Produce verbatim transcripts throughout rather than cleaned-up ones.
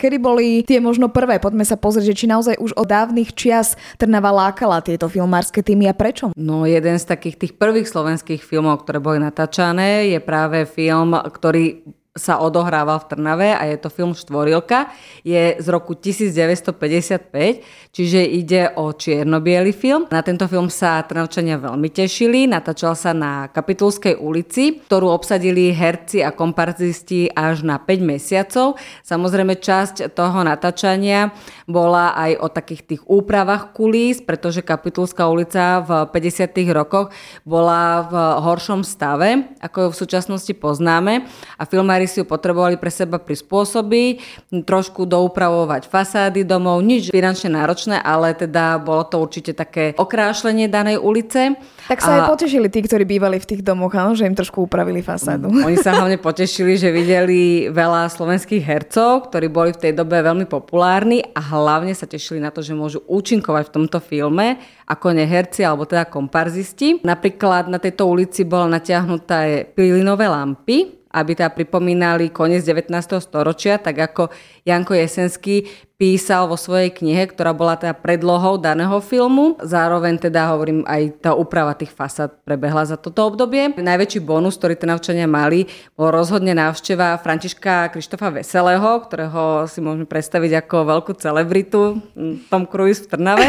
kedy boli tie možno prvé? Poďme sa pozrieť, že či naozaj už od dávnych čias Trnava lákala tieto filmárske týmy a prečo? No, jeden z takých tých prvých slovenských filmov, ktoré boli natáčané, je práve film, ktorý sa odohrával v Trnave a je to film Štvorilka. Je z roku devätnásťstopäťdesiatpäť, čiže ide o čierno-biely film. Na tento film sa Trnavčania veľmi tešili. Natáčal sa na Kapitulskej ulici, ktorú obsadili herci a komparzisti až na päť mesiacov. Samozrejme, časť toho natáčania bola aj o takých tých úpravách kulís, pretože Kapitulská ulica v päťdesiatych rokoch bola v horšom stave, ako ju v súčasnosti poznáme. A filmári si ju potrebovali pre seba prispôsobiť, trošku doupravovať fasády domov, nič finančne náročné, ale teda bolo to určite také okrášlenie danej ulice. Tak sa a... aj potešili tí, ktorí bývali v tých domoch, áno, že im trošku upravili fasádu. Oni sa hlavne potešili, že videli veľa slovenských hercov, ktorí boli v tej dobe veľmi populárni a hlavne sa tešili na to, že môžu účinkovať v tomto filme ako neherci alebo teda komparzisti. Napríklad na tejto ulici bola natiahnutá pilinové lampy, aby tá pripomínali koniec devätnásteho storočia, tak ako Janko Jesenský písal vo svojej knihe, ktorá bola teda predlohou daného filmu. Zároveň teda hovorím, aj tá úprava tých fasád prebehla za toto obdobie. Najväčší bonus, ktorý Trnavčania mali, bol rozhodne návšteva Františka Krištofa Veselého, ktorého si môžeme predstaviť ako veľkú celebritu, Tom Cruise v Trnave,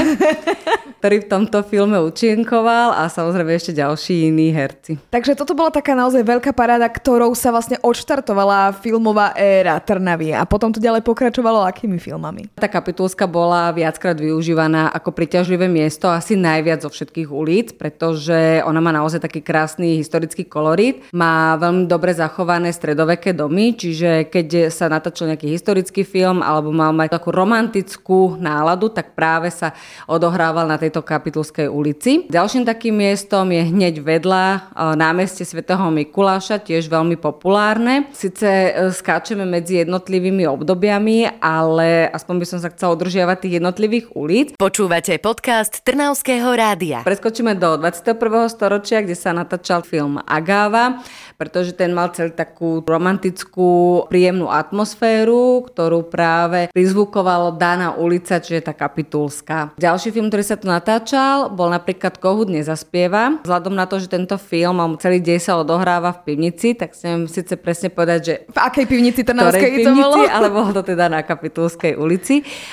ktorý v tomto filme účinkoval a samozrejme ešte ďalší iní herci. Takže toto bola taká naozaj veľká paráda, ktorou sa vlastne odštartovala filmová éra Trnavy a potom to ďalej pokračovalo akými filmami? Tá Kapitulská bola viackrát využívaná ako príťažlivé miesto, asi najviac zo všetkých ulic, pretože ona má naozaj taký krásny historický kolorít. Má veľmi dobre zachované stredoveké domy, čiže keď sa natáčal nejaký historický film alebo mal mať takú romantickú náladu, tak práve sa odohrával na tejto Kapitulskej ulici. Ďalším takým miestom je hneď vedľa námestie svätého Mikuláša, tiež veľmi populárne. Sice skáčeme medzi jednotlivými obdobiami, ale aspoň by som sa chcela udržiavať tých jednotlivých ulic. Počúvate podcast Trnavského rádia. Preskočíme do dvadsiateho prvého storočia, kde sa natáčal film Agáva, pretože ten mal celý takú romantickú, príjemnú atmosféru, ktorú práve prizvukovala daná ulica, čiže tá Kapitulská. Ďalší film, ktorý sa tu natáčal, bol napríklad Kohút nezaspieva. Vzhľadom na to, že tento film celý dej sa odohráva v pivnici, tak chcem síce presne povedať, že v akej pivnici Trnavskej to bolo, ale bolo to teda na Kapitulskej ulici.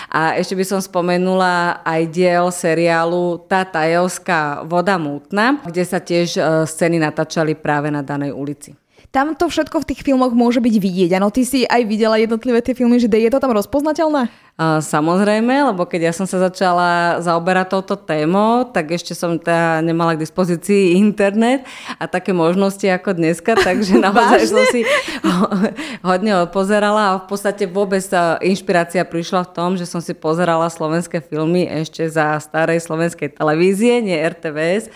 A ešte by som spomenula aj diel seriálu Tá tajovská voda mútna, kde sa tiež scény natáčali práve na danej ulici. Tam to všetko v tých filmoch môže byť vidieť. Áno, ty si aj videla jednotlivé tie filmy, že je to tam rozpoznateľné? Samozrejme, lebo keď ja som sa začala zaoberať touto témou, tak ešte som teda nemala k dispozícii internet a také možnosti ako dneska, takže naozaj som si hodne odpozerala a v podstate vôbec inšpirácia prišla v tom, že som si pozerala slovenské filmy ešte za starej slovenskej televízie, nie er té vé es,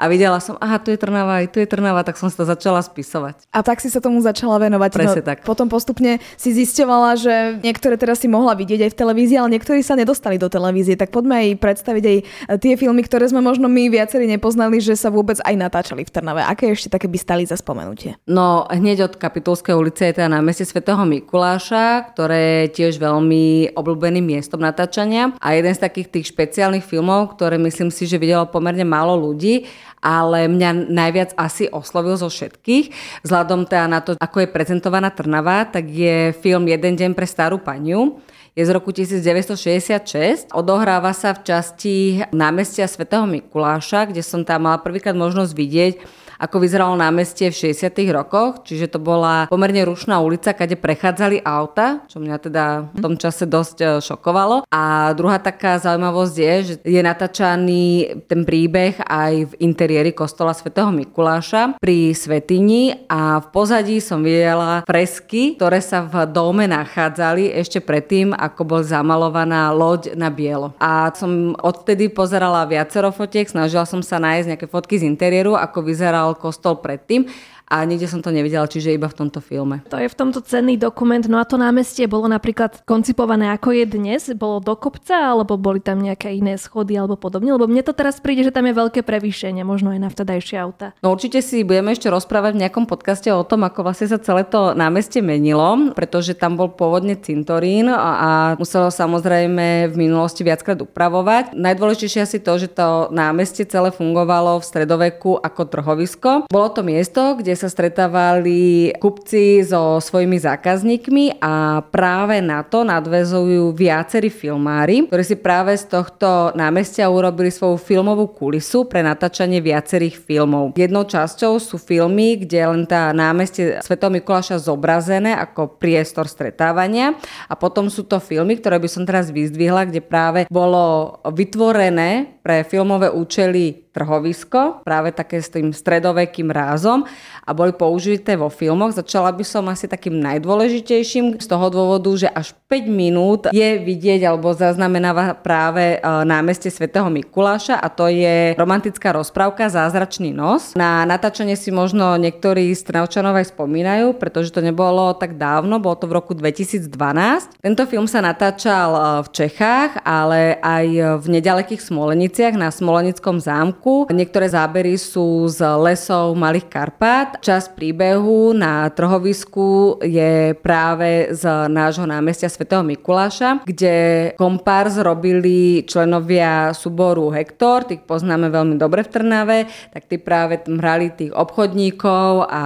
a videla som, aha, tu je Trnava, aj tu je Trnava, tak som sa to začala spisovať. A tak si sa tomu začala venovať. Presne tak. Potom postupne si zisťovala, že niektoré teraz si mohla vidieť aj v televízii, ale niektorí sa nedostali do televízie, tak poďme aj predstaviť aj tie filmy, ktoré sme možno my viacerí nepoznali, že sa vôbec aj natáčali v Trnave. Aké ešte také by stali za spomenutie? No, hneď od Kapitulskej ulice je teda Na meste Svätého Mikuláša, ktoré je tiež veľmi obľúbeným miestom natáčania. A jeden z takých tých špeciálnych filmov, ktoré myslím si, že videlo pomerne málo ľudí, ale mňa najviac asi oslovil zo všetkých. Vzhľadom teda na to, ako je prezentovaná Trnava, tak je film Jeden deň pre starú paniu. Je z roku devätnásť šesťdesiatšesť. Odohráva sa v časti námestia Svätého Mikuláša, kde som tam mala prvýkrát možnosť vidieť, ako vyzeralo námestie v šesťdesiatych rokoch, čiže to bola pomerne rušná ulica, kde prechádzali auta, čo mňa teda v tom čase dosť šokovalo. A druhá taká zaujímavosť je, že je natáčaný ten príbeh aj v interiéri kostola svätého Mikuláša pri svätyni a v pozadí som videla fresky, ktoré sa v dome nachádzali ešte predtým, ako bol zamalovaná loď na bielo. A som odtedy pozerala viacero fotiek, snažila som sa nájsť nejaké fotky z interiéru, ako vyzeral kostol predtým a nikde som to nevidela, čiže iba v tomto filme. To je v tomto cenný dokument. No a to námestie bolo napríklad koncipované ako je dnes? Bolo do kopca, alebo boli tam nejaké iné schody alebo podobne? Lebo mne to teraz príde, že tam je veľké prevýšenie, možno aj na vtedajšie auta. No určite si budeme ešte rozprávať v nejakom podcaste o tom, ako vlastne sa celé to námestie menilo, pretože tam bol pôvodne cintorín a, a muselo samozrejme v minulosti viackrát upravovať. Najdôležitejšie asi to, že to námestie celé fungovalo v stredoveku ako trhovisko. Bolo to miesto, kde sa stretávali kupci so svojimi zákazníkmi a práve na to nadväzujú viacerí filmári, ktorí si práve z tohto námestia urobili svoju filmovú kulisu pre natáčanie viacerých filmov. Jednou časťou sú filmy, kde len tá námestie Svätého Mikuláša zobrazené ako priestor stretávania a potom sú to filmy, ktoré by som teraz vyzdvihla, kde práve bolo vytvorené pre filmové účely trhovisko, práve také s tým stredovekým rázom a boli použité vo filmoch. Začala by som asi takým najdôležitejším z toho dôvodu, že až päť minút je vidieť alebo zaznamenáva práve námestie svätého Mikuláša a to je romantická rozprávka Zázračný nos. Na natáčanie si možno niektorí z Trnavčanov aj spomínajú, pretože to nebolo tak dávno, bolo to v roku dvetisícdvanásť. Tento film sa natáčal v Čechách, ale aj v nedalekých Smoleniciach na Smolenickom zámku. Niektoré zábery sú z lesov Malých Karpát. Časť príbehu na trhovisku je práve z nášho námestia svätého Mikuláša, kde kompárs robili členovia súboru Hektor, tých poznáme veľmi dobre v Trnave, tak tí práve hrali tých obchodníkov a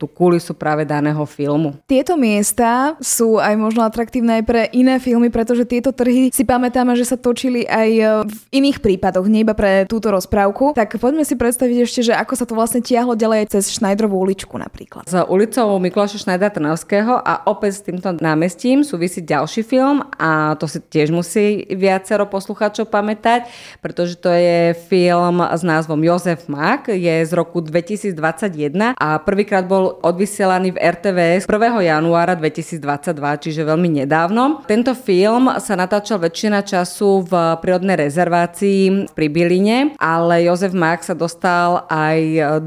tú kulisu práve daného filmu. Tieto miesta sú aj možno atraktívne aj pre iné filmy, pretože tieto trhy si pamätáme, že sa točili aj v iných prípadoch, nie iba pre túto rozprávku. Správku. Tak poďme si predstaviť ešte, že ako sa to vlastne tiahlo ďalej cez Šnajdrovú uličku napríklad. Za ulicou Mikuláša Šnajdra Trnavského a opäť s týmto námestím súvisí ďalší film a to si tiež musí viacero poslucháčov pamätať, pretože to je film s názvom Jozef Mach, je z roku dvetisícdvadsaťjeden a prvýkrát bol odvysielaný v er té vé es prvého januára dvetisícdvadsaťdva, čiže veľmi nedávno. Tento film sa natáčal väčšina času v prírodnej rezervácii pri Byline, ale Jozef Mach sa dostal aj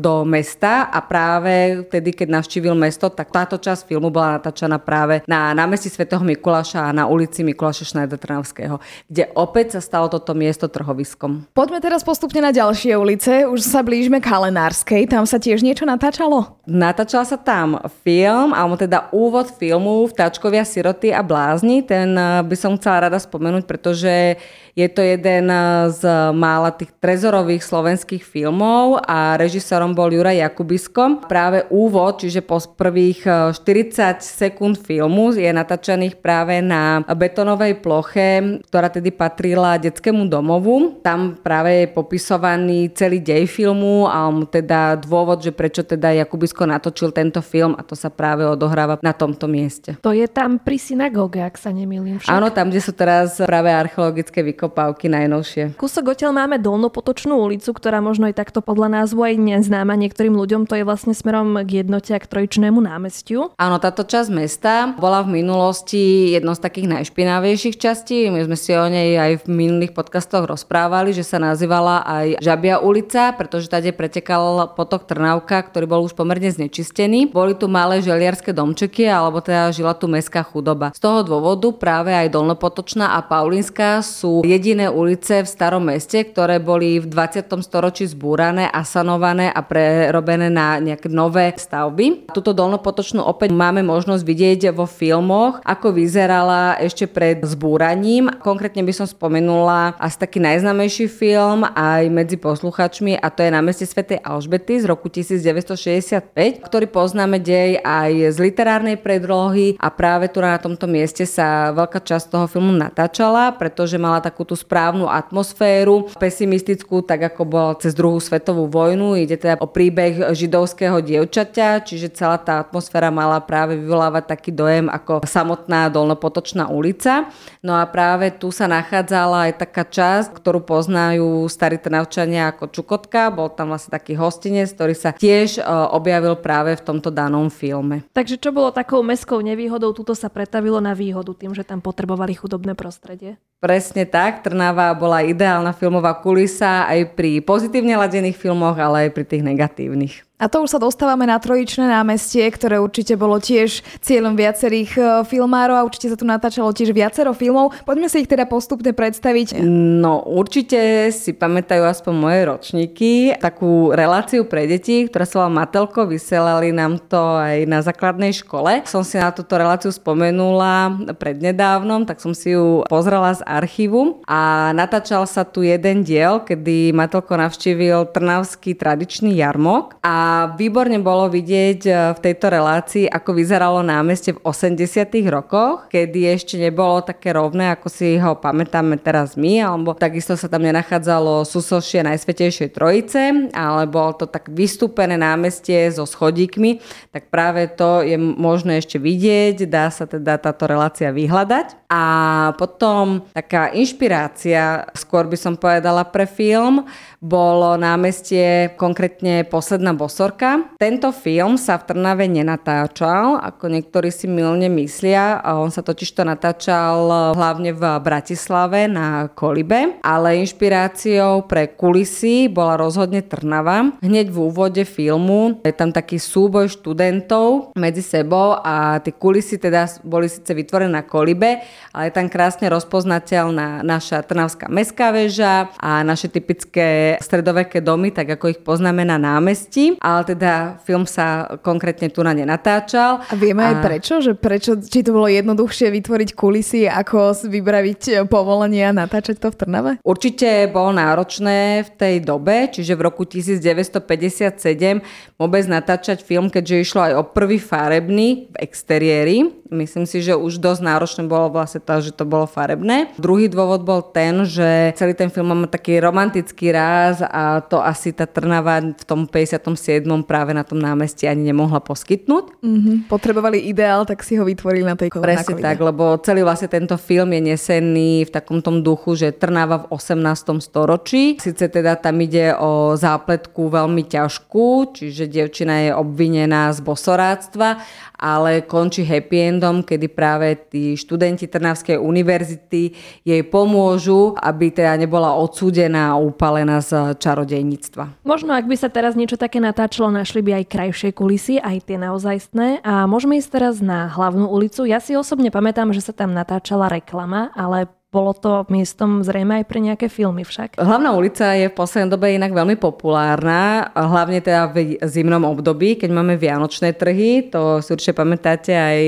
do mesta a práve vtedy, keď navštívil mesto, tak táto časť filmu bola natáčaná práve na námestí svätého Mikuláša a na ulici Mikuláša Šnajdra Trnavského, kde opäť sa stalo toto miesto trhoviskom. Poďme teraz postupne na ďalšie ulice, už sa blížme k Halenárskej, tam sa tiež niečo natáčalo? Natáčal sa tam film, alebo teda úvod filmu Vtačkovia, Siroty a Blázni, ten by som chcela rada spomenúť, pretože je to jeden z mála tých trezorov slovenských filmov a režisérom bol Juraj Jakubisko. Práve úvod, čiže po prvých štyridsať sekúnd filmu je natáčaných práve na betonovej ploche, ktorá tedy patrila detskému domovu. Tam práve je popisovaný celý dej filmu a teda dôvod, že prečo teda Jakubisko natočil tento film a to sa práve odohráva na tomto mieste. To je tam pri synagóge, ak sa nemýlim však. Áno, tam, kde sú teraz práve archeologické výkopy. vykopávky najnovšie. Kúsok odtiaľ máme Dolnopotočnú ulicu, ktorá možno aj takto podľa názvu aj neznáma niektorým ľuďom. To je vlastne smerom k Jednote a k Trojičnému námestiu. Áno, táto časť mesta bola v minulosti jednou z takých najšpinavejších častí. My sme si o nej aj v minulých podcastoch rozprávali, že sa nazývala aj Žabia ulica, pretože tady pretekal potok Trnavka, ktorý bol už pomerne znečistený. Boli tu malé želiarske domčeky, alebo teda žila tu mestská chudoba. Z toho dôvodu práve aj Dolnopotočná a Paulinská sú jediné ulice v starom meste, ktoré boli v dvadsiatom storočí zbúrané a sanované a prerobené na nejaké nové stavby. Tuto Dolnopotočnú opäť máme možnosť vidieť vo filmoch, ako vyzerala ešte pred zbúraním. Konkrétne by som spomenula asi taký najznámejší film aj medzi posluchačmi, a to je Na meste Svätej Alžbety z roku devätnásť šesťdesiatpäť, ktorý poznáme dej aj z literárnej predlohy, a práve tu na tomto mieste sa veľká časť toho filmu natáčala, pretože mala takú tú správnu atmosféru, pesimistickú, tak ako bola cez druhú svetovú vojnu. Ide teda o príbeh židovského dievčaťa, čiže celá tá atmosféra mala práve vyvolávať taký dojem ako samotná Dolnopotočná ulica. No a práve tu sa nachádzala aj taká časť, ktorú poznajú starí Trnavčania ako Čukotka. Bol tam vlastne taký hostinec, ktorý sa tiež objavil práve v tomto danom filme. Takže čo bolo takou mestskou nevýhodou, tuto sa pretavilo na výhodu tým, že tam potrebovali chudobné prostredie? Presne tak, Trnava bola ideálna filmová kulisa aj pri pozitívne ladených filmoch, ale aj pri tých negatívnych. A to už sa dostávame na Trojičné námestie, ktoré určite bolo tiež cieľom viacerých filmárov a určite sa tu natáčalo tiež viacero filmov. Poďme si ich teda postupne predstaviť. No určite si pamätajú aspoň moje ročníky takú reláciu pre deti, ktorá sa volá Matelko. Vysielali nám to aj na základnej škole. Som si na túto reláciu spomenula prednedávnom, tak som si ju pozrela z archívu a natáčal sa tu jeden diel, kedy Matelko navštívil trnavský tradičný jarmok a výborne bolo vidieť v tejto relácii, ako vyzeralo námestie v osemdesiatych rokoch, kedy ešte nebolo také rovné, ako si ho pamätáme teraz my, alebo takisto sa tam nenachádzalo súsošie Najsvätejšej Trojice, ale bolo to tak vystúpené námestie so schodíkmi, tak práve to je možné ešte vidieť, dá sa teda táto relácia vyhľadať. A potom taká inšpirácia, skôr by som povedala pre film, bolo námestie konkrétne Posledná Bosorka. Tento film sa v Trnave nenatáčal, ako niektorí si mylne myslia. On sa totižto natáčal hlavne v Bratislave na Kolibe, ale inšpiráciou pre kulisy bola rozhodne Trnava. Hneď v úvode filmu je tam taký súboj študentov medzi sebou a tie kulisy teda boli síce vytvorené na Kolibe, ale je tam krásne rozpoznateľná naša trnavská mestská väža a naše typické stredoveké domy, tak ako ich poznáme na námestí, ale teda film sa konkrétne tu na nenatáčal. A vieme a... aj prečo? Že prečo? Či to bolo jednoduchšie vytvoriť kulisy, ako vybraviť povolenie a natáčať to v Trnave? Určite bolo náročné v tej dobe, čiže v roku devätnásť päťdesiatsedem vôbec natáčať film, keďže išlo aj o prvý farebný v exteriéri. Myslím si, že už dosť náročné bolo vlastne to, že to bolo farebné. Druhý dôvod bol ten, že celý ten film má taký romantický rád, a to asi tá Trnava v tom päťdesiatom siedmom práve na tom námestí ani nemohla poskytnúť. Mm-hmm. Potrebovali ideál, tak si ho vytvorili na tej kolíne. Presne tak, lebo celý vlastne tento film je nesený v takom tom duchu, že Trnava v osemnástom storočí. Sice teda tam ide o zápletku veľmi ťažkú, čiže dievčina je obvinená z bosoráctva, ale končí happy endom, kedy práve tí študenti Trnavskej univerzity jej pomôžu, aby teda nebola odsúdená a upálená z čarodejníctva. Možno, ak by sa teraz niečo také natáčalo, našli by aj krajšie kulisy, aj tie naozajstné. A môžeme ísť teraz na hlavnú ulicu. Ja si osobne pamätám, že sa tam natáčala reklama, ale bolo to miestom zrejme aj pre nejaké filmy však. Hlavná ulica je v poslednej dobe inak veľmi populárna, hlavne teda v zimnom období, keď máme vianočné trhy. To si určite pamätáte aj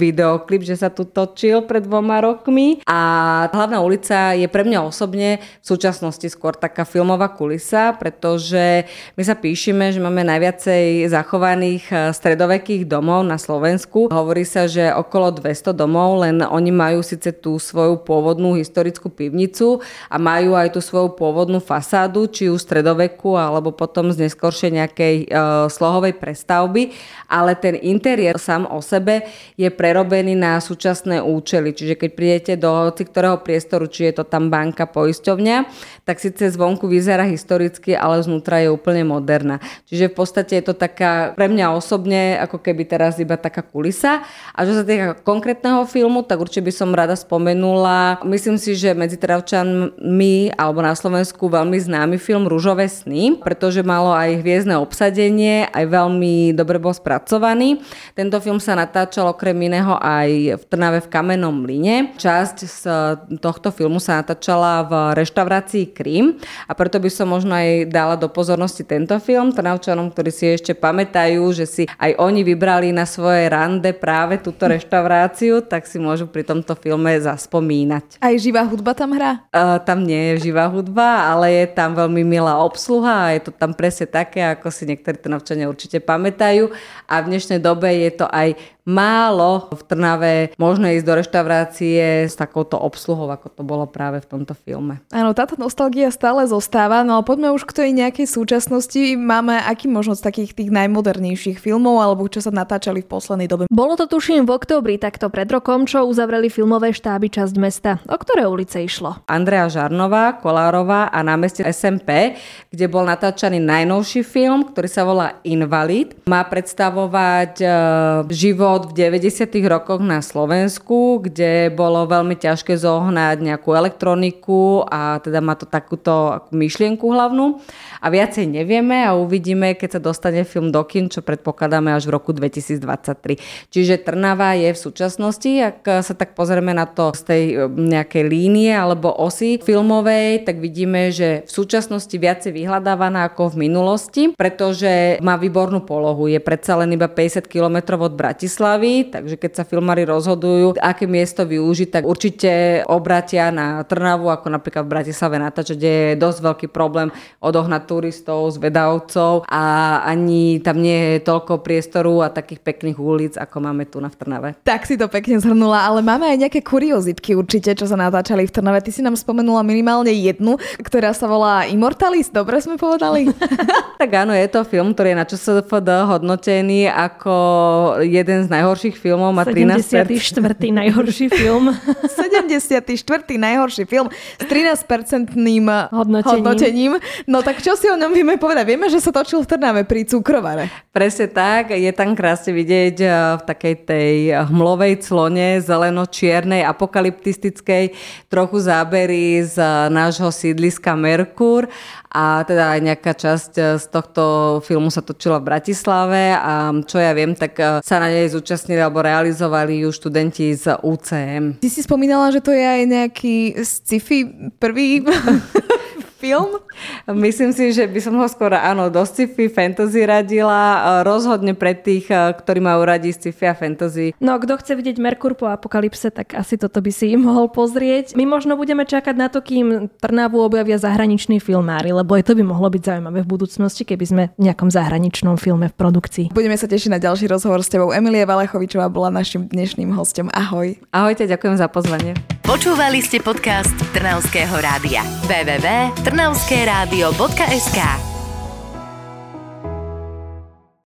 videoklip, že sa tu točil pred dvoma rokmi. A hlavná ulica je pre mňa osobne v súčasnosti skôr taká filmová kulisa, pretože my sa píšime, že máme najviacej zachovaných stredovekých domov na Slovensku. Hovorí sa, že okolo dvesto domov, len oni majú síce tú svoju pôvodnú pôvodnú historickú pivnicu a majú aj tú svoju pôvodnú fasádu, či už stredoveku alebo potom z neskoršie nejakej e, slohovej prestavby, ale ten interiér sám o sebe je prerobený na súčasné účely. Čiže keď prídete do hoci ktorého priestoru, či je to tam banka, poisťovňa, tak síce zvonku vyzerá historicky, ale znútra je úplne moderná. Čiže v podstate je to taká pre mňa osobne ako keby teraz iba taká kulisa. A čo sa týka konkrétneho filmu, tak určite by som rada spomenula, myslím si, že medzi Trnavčanmi alebo na Slovensku veľmi známy film Ružové sny, pretože malo aj hviezdne obsadenie, aj veľmi dobre bol spracovaný. Tento film sa natáčal okrem iného aj v Trnave v Kamennom mlyne. Časť z tohto filmu sa natáčala v reštaurácii Krym a preto by som možno aj dala do pozornosti tento film Trnavčanom, ktorí si ešte pamätajú, že si aj oni vybrali na svoje rande práve túto reštauráciu, tak si môžu pri tomto filme zaspomínať. Aj živá hudba tam hrá? Uh, tam nie je živá hudba, ale je tam veľmi milá obsluha a je to tam presne také, ako si niektorí Trnavčania určite pamätajú. A v dnešnej dobe je to aj málo v Trnave možno ísť do reštaurácie s takouto obsluhou, ako to bolo práve v tomto filme. Áno, táto nostalgia stále zostáva, no ale poďme už k tej nejakej súčasnosti. Máme aký možnosť takých tých najmodernejších filmov, alebo čo sa natáčali v poslednej dobe? Bolo to tuším v októbri, takto pred rokom, čo uzavreli filmové štáby časť mesta. O ktoré ulice išlo? Andrea Žarnová, Kolárová a na meste es em pé, kde bol natáčaný najnovší film, ktorý sa volá Invalid. Má predstavovať e, život v deväťdesiatych rokoch na Slovensku, kde bolo veľmi ťažké zohnať nejakú elektroniku a teda má to takúto myšlienku hlavnú. A viacej nevieme a uvidíme, keď sa dostane film do kín, čo predpokladáme až v roku dvetisícdvadsaťtri. Čiže Trnava je v súčasnosti, ak sa tak pozrieme na to z tej nejakej línie alebo osy filmovej, tak vidíme, že v súčasnosti viacej vyhľadávaná ako v minulosti, pretože má výbornú polohu. Je predsa len iba päťdesiat kilometrov od Bratislavy, takže keď sa filmári rozhodujú, aké miesto využiť, tak určite obratia na Trnavu, ako napríklad v Bratislave natáčať, kde je dosť veľký problém odohnať turistov, zvedavcov a ani tam nie je toľko priestoru a takých pekných ulic, ako máme tu na v Trnave. Tak si to pekne zhrnula, ale máme aj nejaké kuriozitky určite, čo sa natáčali v Trnave. Ty si nám spomenula minimálne jednu, ktorá sa volá Immortalist, dobre sme povedali? Tak áno, je to film, ktorý je na ČSFD hodnotený ako jeden z najhorších filmov, má trinásť percent. sedemdesiaty štvrtý najhorší film. sedemdesiaty štvrtý najhorší film s trinásť percentným hodnotením. hodnotením. No tak čo si o ňom vieme povedať? Vieme, že sa točil v Trnave pri cukrovare. Presne tak. Je tam krásne vidieť v takej tej hmlovej clone zeleno-čiernej, apokalyptistickej trochu zábery z nášho sídliska Merkur a teda aj nejaká časť z tohto filmu sa točila v Bratislave a čo ja viem, tak sa na nej zúčastnili alebo realizovali ju študenti z ú cé em. Ty si spomínala, že to je aj nejaký sci-fi prvý film? Myslím si, že by som ho skoro áno, do sci-fi fantasy radila, rozhodne pre tých, ktorí majú radi sci-fi a fantasy. No, kto chce vidieť Merkur po apokalypse, tak asi toto by si mohol pozrieť. My možno budeme čakať na to, kým Trnavu objavia zahraniční filmári, lebo aj to by mohlo byť zaujímavé v budúcnosti, keby sme v nejakom zahraničnom filme v produkcii. Budeme sa tešiť na ďalší rozhovor s tebou. Emília Valachovičová bola našim dnešným hostom. Ahoj. Ahojte, ďakujem za pozvanie. Počúvali ste podcast Trnavského rádia. trnavské rádio bodka es ká